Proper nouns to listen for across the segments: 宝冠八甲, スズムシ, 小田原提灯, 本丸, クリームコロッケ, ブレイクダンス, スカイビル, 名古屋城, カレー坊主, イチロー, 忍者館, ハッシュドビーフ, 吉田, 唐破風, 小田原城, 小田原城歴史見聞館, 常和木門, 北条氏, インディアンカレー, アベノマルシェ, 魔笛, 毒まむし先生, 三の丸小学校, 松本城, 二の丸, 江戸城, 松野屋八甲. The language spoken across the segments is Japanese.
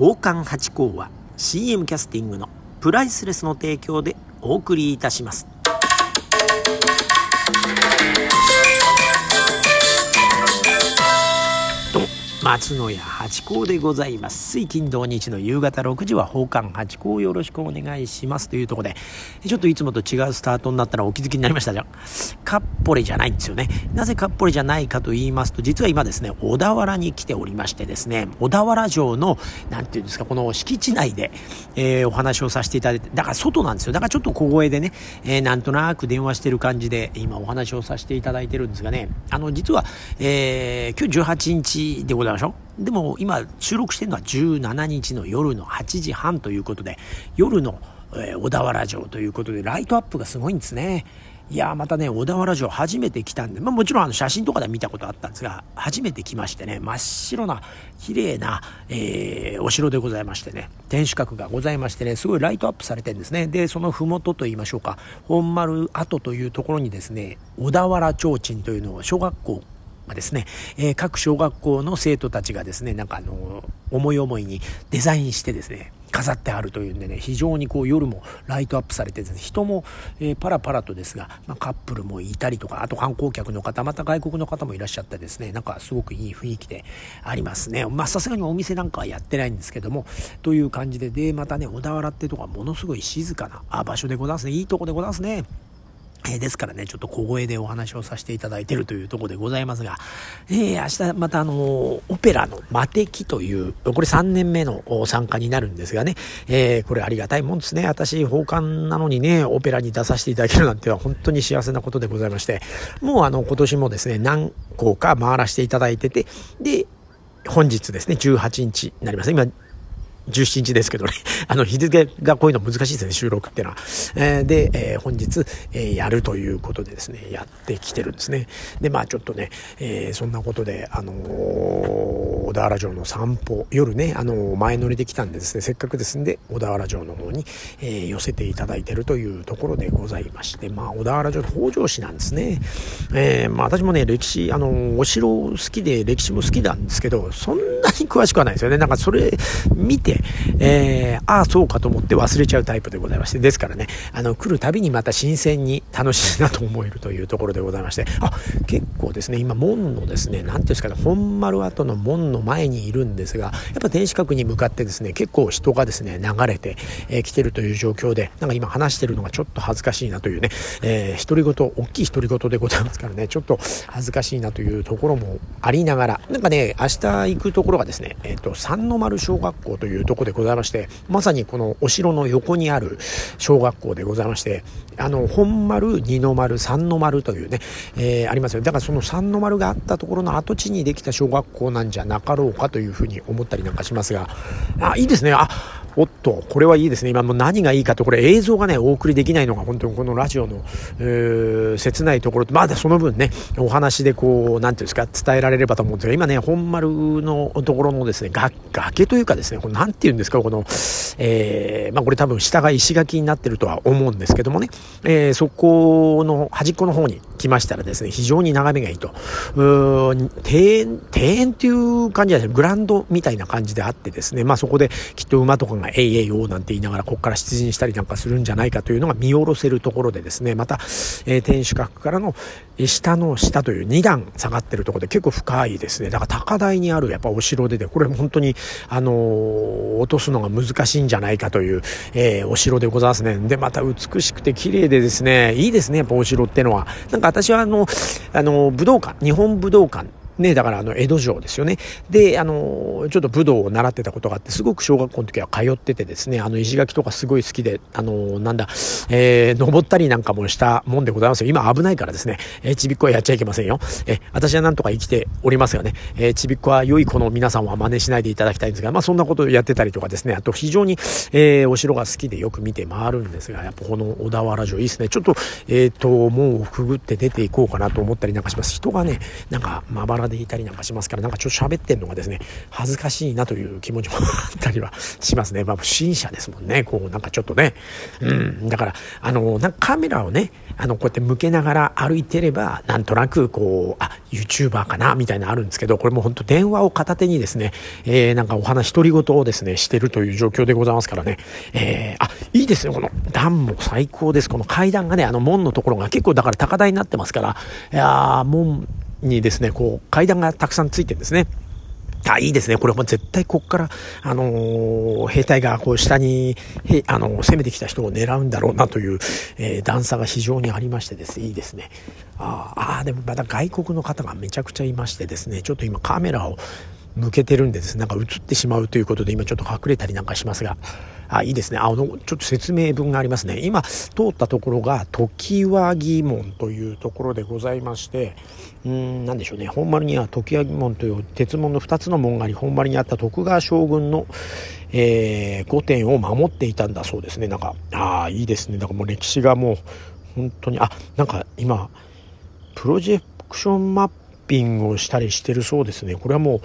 宝冠八甲は CM キャスティングのプライスレスの提供でお送りいたします。松野屋八甲でございます。水金土日の夕方6時は宝冠八甲をよろしくお願いしますというところで、ちょっといつもと違うスタートになったらお気づきになりましたじゃん。カッポレじゃないんですよね。なぜカッポレじゃないかと言いますと、実は今ですね小田原に来ておりましてですね、小田原城のなんていうんですか、この敷地内で、お話をさせていただいて、だから外なんですよ。だからちょっと小声でね、なんとなく電話してる感じで今お話をさせていただいてるんですがね、実は、今日18日でございます。でも今収録してるのは17日の夜の8時半ということで、夜の小田原城ということでライトアップがすごいんですね。いやまたね、小田原城初めて来たんで、もちろん写真とかで見たことあったんですが、初めて来ましてね、真っ白な綺麗な、お城でございましてね、天守閣がございましてね、すごいライトアップされてるんですね。でその麓といいましょうか、本丸跡というところにですね、小田原提灯というのを小学校ですね、各小学校の生徒たちがですね、思い思いにデザインしてですね飾ってあるというんでね、非常にこう夜もライトアップされてですね、人も、パラパラとですが、カップルもいたりとか、あと観光客の方、また外国の方もいらっしゃってですね、すごくいい雰囲気でありますね。さすがにお店なんかはやってないんですけどもという感じで、またね小田原ってとこはものすごい静かな場所でございますね。いいとこでございますね。ですからね、ちょっと小声でお話をさせていただいているというところでございますが、明日またオペラの魔笛という、これ3年目の参加になるんですがね、これありがたいもんですね。私、宝冠なのにね、オペラに出させていただけるなんては本当に幸せなことでございまして、もう今年もですね、何校か回らせていただいてて、で、本日ですね、18日になります。今、17日ですけどね日付がこういうの難しいですね、収録っていうのは、本日、やるということでですね、やってきてるんですね。でちょっとね、そんなことで小田原城の散歩、夜ね前乗りできたんでですね、せっかくですんで小田原城の方に、寄せていただいてるというところでございまして、小田原城の北条氏なんですね。私もね歴史お城好きで歴史も好きなんですけど、そんなに詳しくはないですよね。それ見てああそうかと思って忘れちゃうタイプでございまして、ですからね来るたびにまた新鮮に楽しいなと思えるというところでございまして、結構ですね今門のですね、なんていうんですかね、本丸跡の門の前にいるんですが、やっぱ天守閣に向かってですね結構人がですね流れてきてるという状況で、今話してるのがちょっと恥ずかしいなというね、独り言、大きい独り言でございますからね、ちょっと恥ずかしいなというところもありながら、明日行くところがですね、三の丸小学校というところでございまして、まさにこのお城の横にある小学校でございまして、本丸、二の丸、三の丸というね、ありますよ。だからその三の丸があったところの跡地にできた小学校なんじゃなかろうかというふうに思ったりなんかしますが、いいですね。おっと、これはいいですね。今もう何がいいかと、これ映像がねお送りできないのが本当にこのラジオの、切ないところと、まだその分ねお話でこうなんていうんですか伝えられればと思うんですが、今ね本丸のところのですね崖というかですね、これなんていうんですか、この、これ多分下が石垣になってるとは思うんですけどもね、そこの端っこの方に来ましたらですね、非常に眺めがいいと、庭園っていう感じじゃない、グランドみたいな感じであってですね、そこできっと馬とかがえいえいおうなんて言いながらここから出陣したりなんかするんじゃないかというのが見下ろせるところでですね、また、天守閣からの下の下という2段下がってるところで結構深いですね。だから高台にあるやっぱお城で、これ本当に落とすのが難しいんじゃないかという、お城でございますね。でまた美しくて綺麗でですね、いいですねやっぱお城ってのは。私は武道館、日本武道館ね、だから江戸城ですよね。でちょっと武道を習ってたことがあって、すごく小学校の時は通っててですね、石垣とかすごい好きで登ったりなんかもしたもんでございますよ。今危ないからですね、ちびっこはやっちゃいけませんよ。私はなんとか生きておりますよね。ちびっこは良い子の皆さんは真似しないでいただきたいんですが、そんなことをやってたりとかですね、あと非常に、お城が好きでよく見て回るんですが、やっぱこの小田原城いいですね。ちょっと門をくぐって出ていこうかなと思ったりなんかします。人がねなんかまばらでいたりなんかしますから、なんかちょっと喋ってんのがですね恥ずかしいなという気持ちもあったりはしますね。まあ不審者ですもんね、こうなんかちょっとね、だからなんかカメラをねこうやって向けながら歩いてればなんとなくこうYouTuber かなみたいなのあるんですけど、これも本当電話を片手にですね、なんかお話独り言をですねしてるという状況でございますからね、いいですよ、この段も最高です。この階段がね門のところが結構だから高台になってますから、いや門にですねこう階段がたくさんついてるんですね。いいですね、これも絶対ここから、兵隊がこう下に、攻めてきた人を狙うんだろうなという、段差が非常にありましてですね、いいですね。でもまだ外国の方がめちゃくちゃいましてですね、ちょっと今カメラを向けてるんでですね、なんか映ってしまうということで今ちょっと隠れたりなんかしますが、いいですね。ちょっと説明文がありますね。今通ったところが常和木門というところでございまして、なんでしょうね、本丸には常和木門という鉄門の2つの門があり、本丸にあった徳川将軍の、御殿を守っていたんだそうですね。なんかいいですね。なんかもう歴史がもう本当になんか今プロジェクションマッピングをしたりしてるそうですね。これはも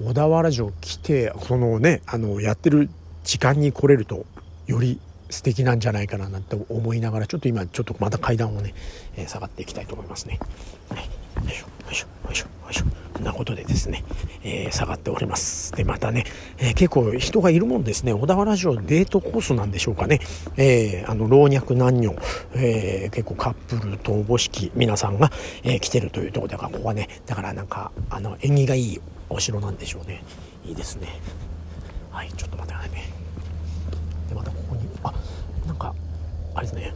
う小田原城来てこのねやってる時間に来れるとより素敵なんじゃないかななんて思いながら、ちょっと今ちょっとまた階段をね、下がっていきたいと思いますね。よいしょよいしょよいしょよいしょ、こんなことでですね、下がっております。でまたね、結構人がいるもんですね。小田原城デートコースなんでしょうかね、老若男女、結構カップルとおぼしき皆さんが、来てるというところだから、ここはねだからなんか縁起がいいお城なんでしょうね。いいですね。はい、ちょっと待ってくださいね。でまたここになんかあれですね、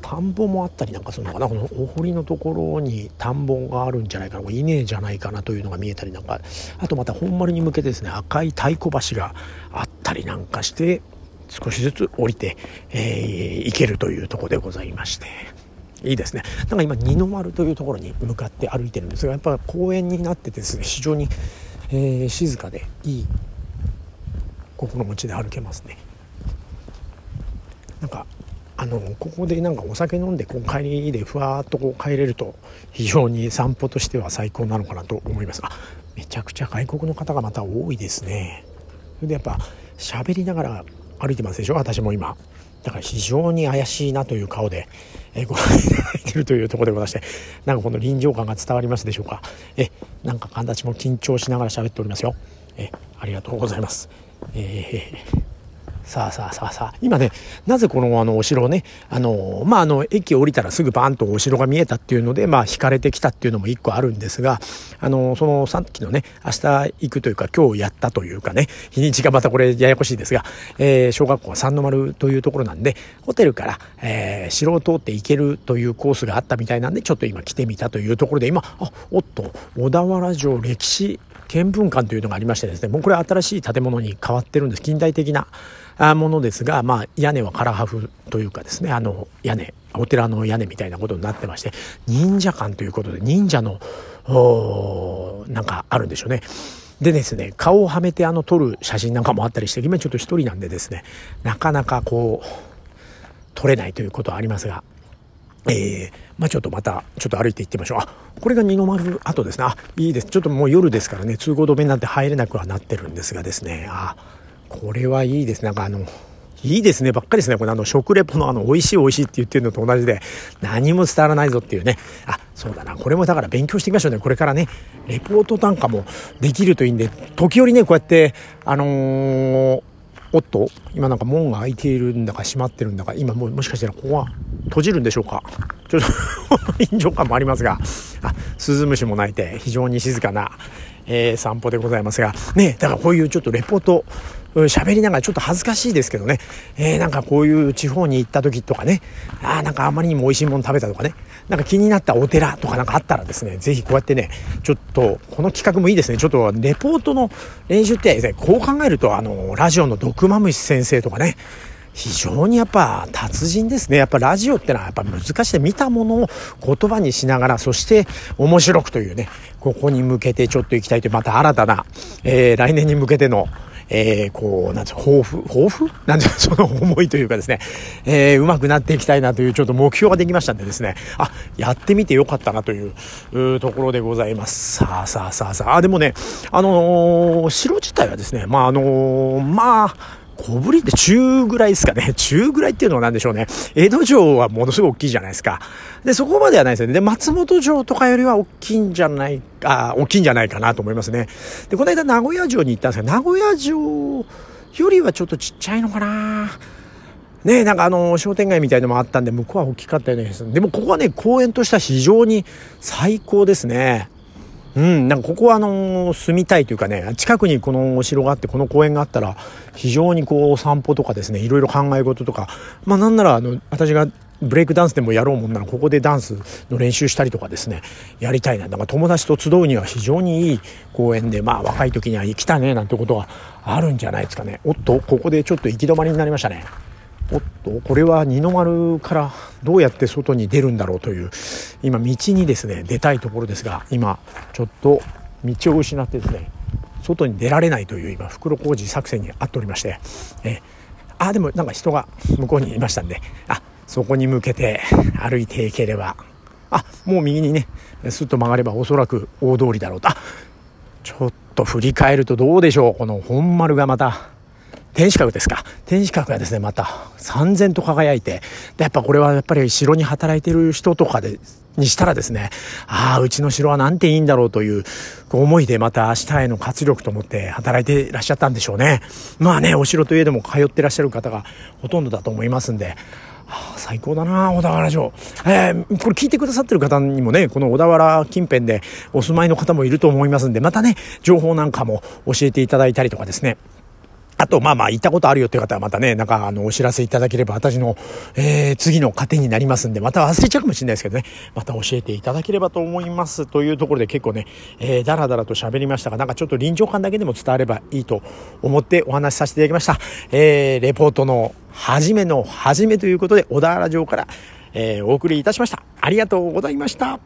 田んぼもあったりなんかするのかな。このお堀のところに田んぼがあるんじゃないかな、稲じゃないかなというのが見えたりなんか、あとまた本丸に向けてですね赤い太鼓橋があったりなんかして、少しずつ降りて、行けるというところでございまして、いいですね。なんか今二の丸というところに向かって歩いてるんですが、やっぱ公園になっててですね非常に、静かでいい心持ちで歩けますね。なんかここでなんかお酒飲んでこう帰りでふわーっとこう帰れると非常に散歩としては最高なのかなと思います。めちゃくちゃ外国の方がまた多いですね。それでやっぱ喋りながら歩いてますでしょ。私も今だから非常に怪しいなという顔でご覧いただいているというところでございまして、なんかこの臨場感が伝わりますでしょうか。なんか私も緊張しながら喋っておりますよ。ありがとうございます。さあ今ね、なぜこのお城をね駅降りたらすぐバーンとお城が見えたっていうので惹かれてきたっていうのも一個あるんですが、そのさっきのね明日行くというか今日やったというかね、日にちがまたこれややこしいですが、小学校は三の丸というところなんで、ホテルから、城を通って行けるというコースがあったみたいなんで、ちょっと今来てみたというところで、今小田原城歴史見聞館というのがありましてですね、もうこれ新しい建物に変わってるんです。近代的なものですが、屋根は唐破風というかですね、屋根、お寺の屋根みたいなことになってまして、忍者館ということで忍者のなんかあるんでしょうね。でですね、顔をはめて撮る写真なんかもあったりして、今ちょっと一人なんでですねなかなかこう撮れないということはありますが、ちょっとまたちょっと歩いていってみましょう。これが二の丸跡ですね。いいです。ちょっともう夜ですからね、通行止めになって入れなくはなってるんですがですね、これはいいですね。なんかいいですねばっかりですね。この食レポの美味しい美味しいって言ってるのと同じで何も伝わらないぞっていうね。そうだな、これもだから勉強していきましょうね。これからねレポートなんかもできるといいんで、時折ねこうやって今なんか門が開いているんだか閉まってるんだか、今もしかしたらここは閉じるんでしょうか。ちょっと臨場感もありますが、スズムシも鳴いて非常に静かな、散歩でございますがね。だからこういうちょっとレポート喋りながら、ちょっと恥ずかしいですけどね、なんかこういう地方に行った時とかね、なんかあまりにも美味しいもの食べたとかね、なんか気になったお寺とかなんかあったらですね、ぜひこうやってね、ちょっとこの企画もいいですね。ちょっとレポートの練習ってですね、こう考えるとラジオの毒まむし先生とかね、非常にやっぱ達人ですね。やっぱラジオってのはやっぱ難しい。見たものを言葉にしながら、そして面白くというね、ここに向けてちょっと行きたいという、また新たな、来年に向けてのこうなんて抱負なんてその思いというかですね、うまくなっていきたいなというちょっと目標ができましたんでですね、あ、やってみてよかったなというところでございます。さあでもね、城自体はですね、小ぶりって中ぐらいですかね。中ぐらいっていうのは何でしょうね。江戸城はものすごい大きいじゃないですか。で、そこまではないですよね。で、松本城とかよりは大きいんじゃないかなと思いますね。で、この間名古屋城に行ったんですけど、名古屋城よりはちょっとちっちゃいのかな。ねえ、なんか商店街みたいのもあったんで、向こうは大きかったよね。でもここはね、公園としては非常に最高ですね。うん、なんかここは住みたいというかね、近くにこのお城があってこの公園があったら非常にこう散歩とかですね、いろいろ考え事とか、まあなんなら私がブレイクダンスでもやろうもんならここでダンスの練習したりとかですね、やりたいな。なんか友達と集うには非常にいい公園で、まあ若い時には行きたいねなんてことがあるんじゃないですかね。おっと、ここでちょっと行き止まりになりましたね。おっと、これは二の丸からどうやって外に出るんだろうという、今道にですね出たいところですが、今ちょっと道を失ってですね外に出られないという今袋小路作戦にあっておりまして、でもなんか人が向こうにいましたんで、そこに向けて歩いていければ、もう右にねすっと曲がればおそらく大通りだろうと。ちょっと振り返るとどうでしょう、この本丸がまた天守閣がですねまた燦然と輝いて、でやっぱこれはやっぱり城に働いてる人とかでにしたらですね、うちの城はなんていいんだろうという思いでまた明日への活力と思って働いていらっしゃったんでしょうね。まあね、お城といえども通ってらっしゃる方がほとんどだと思いますんで、最高だな小田原城、これ聞いてくださってる方にもね、この小田原近辺でお住まいの方もいると思いますんで、またね情報なんかも教えていただいたりとかですね、あと行ったことあるよという方はまたね、なんかお知らせいただければ私の、次の糧になりますんで、また忘れちゃうかもしれないですけどね、また教えていただければと思いますというところで、結構ね、だらだらと喋りましたが、なんかちょっと臨場感だけでも伝わればいいと思ってお話しさせていただきました。レポートの初めの初めということで小田原城から、お送りいたしました。ありがとうございました。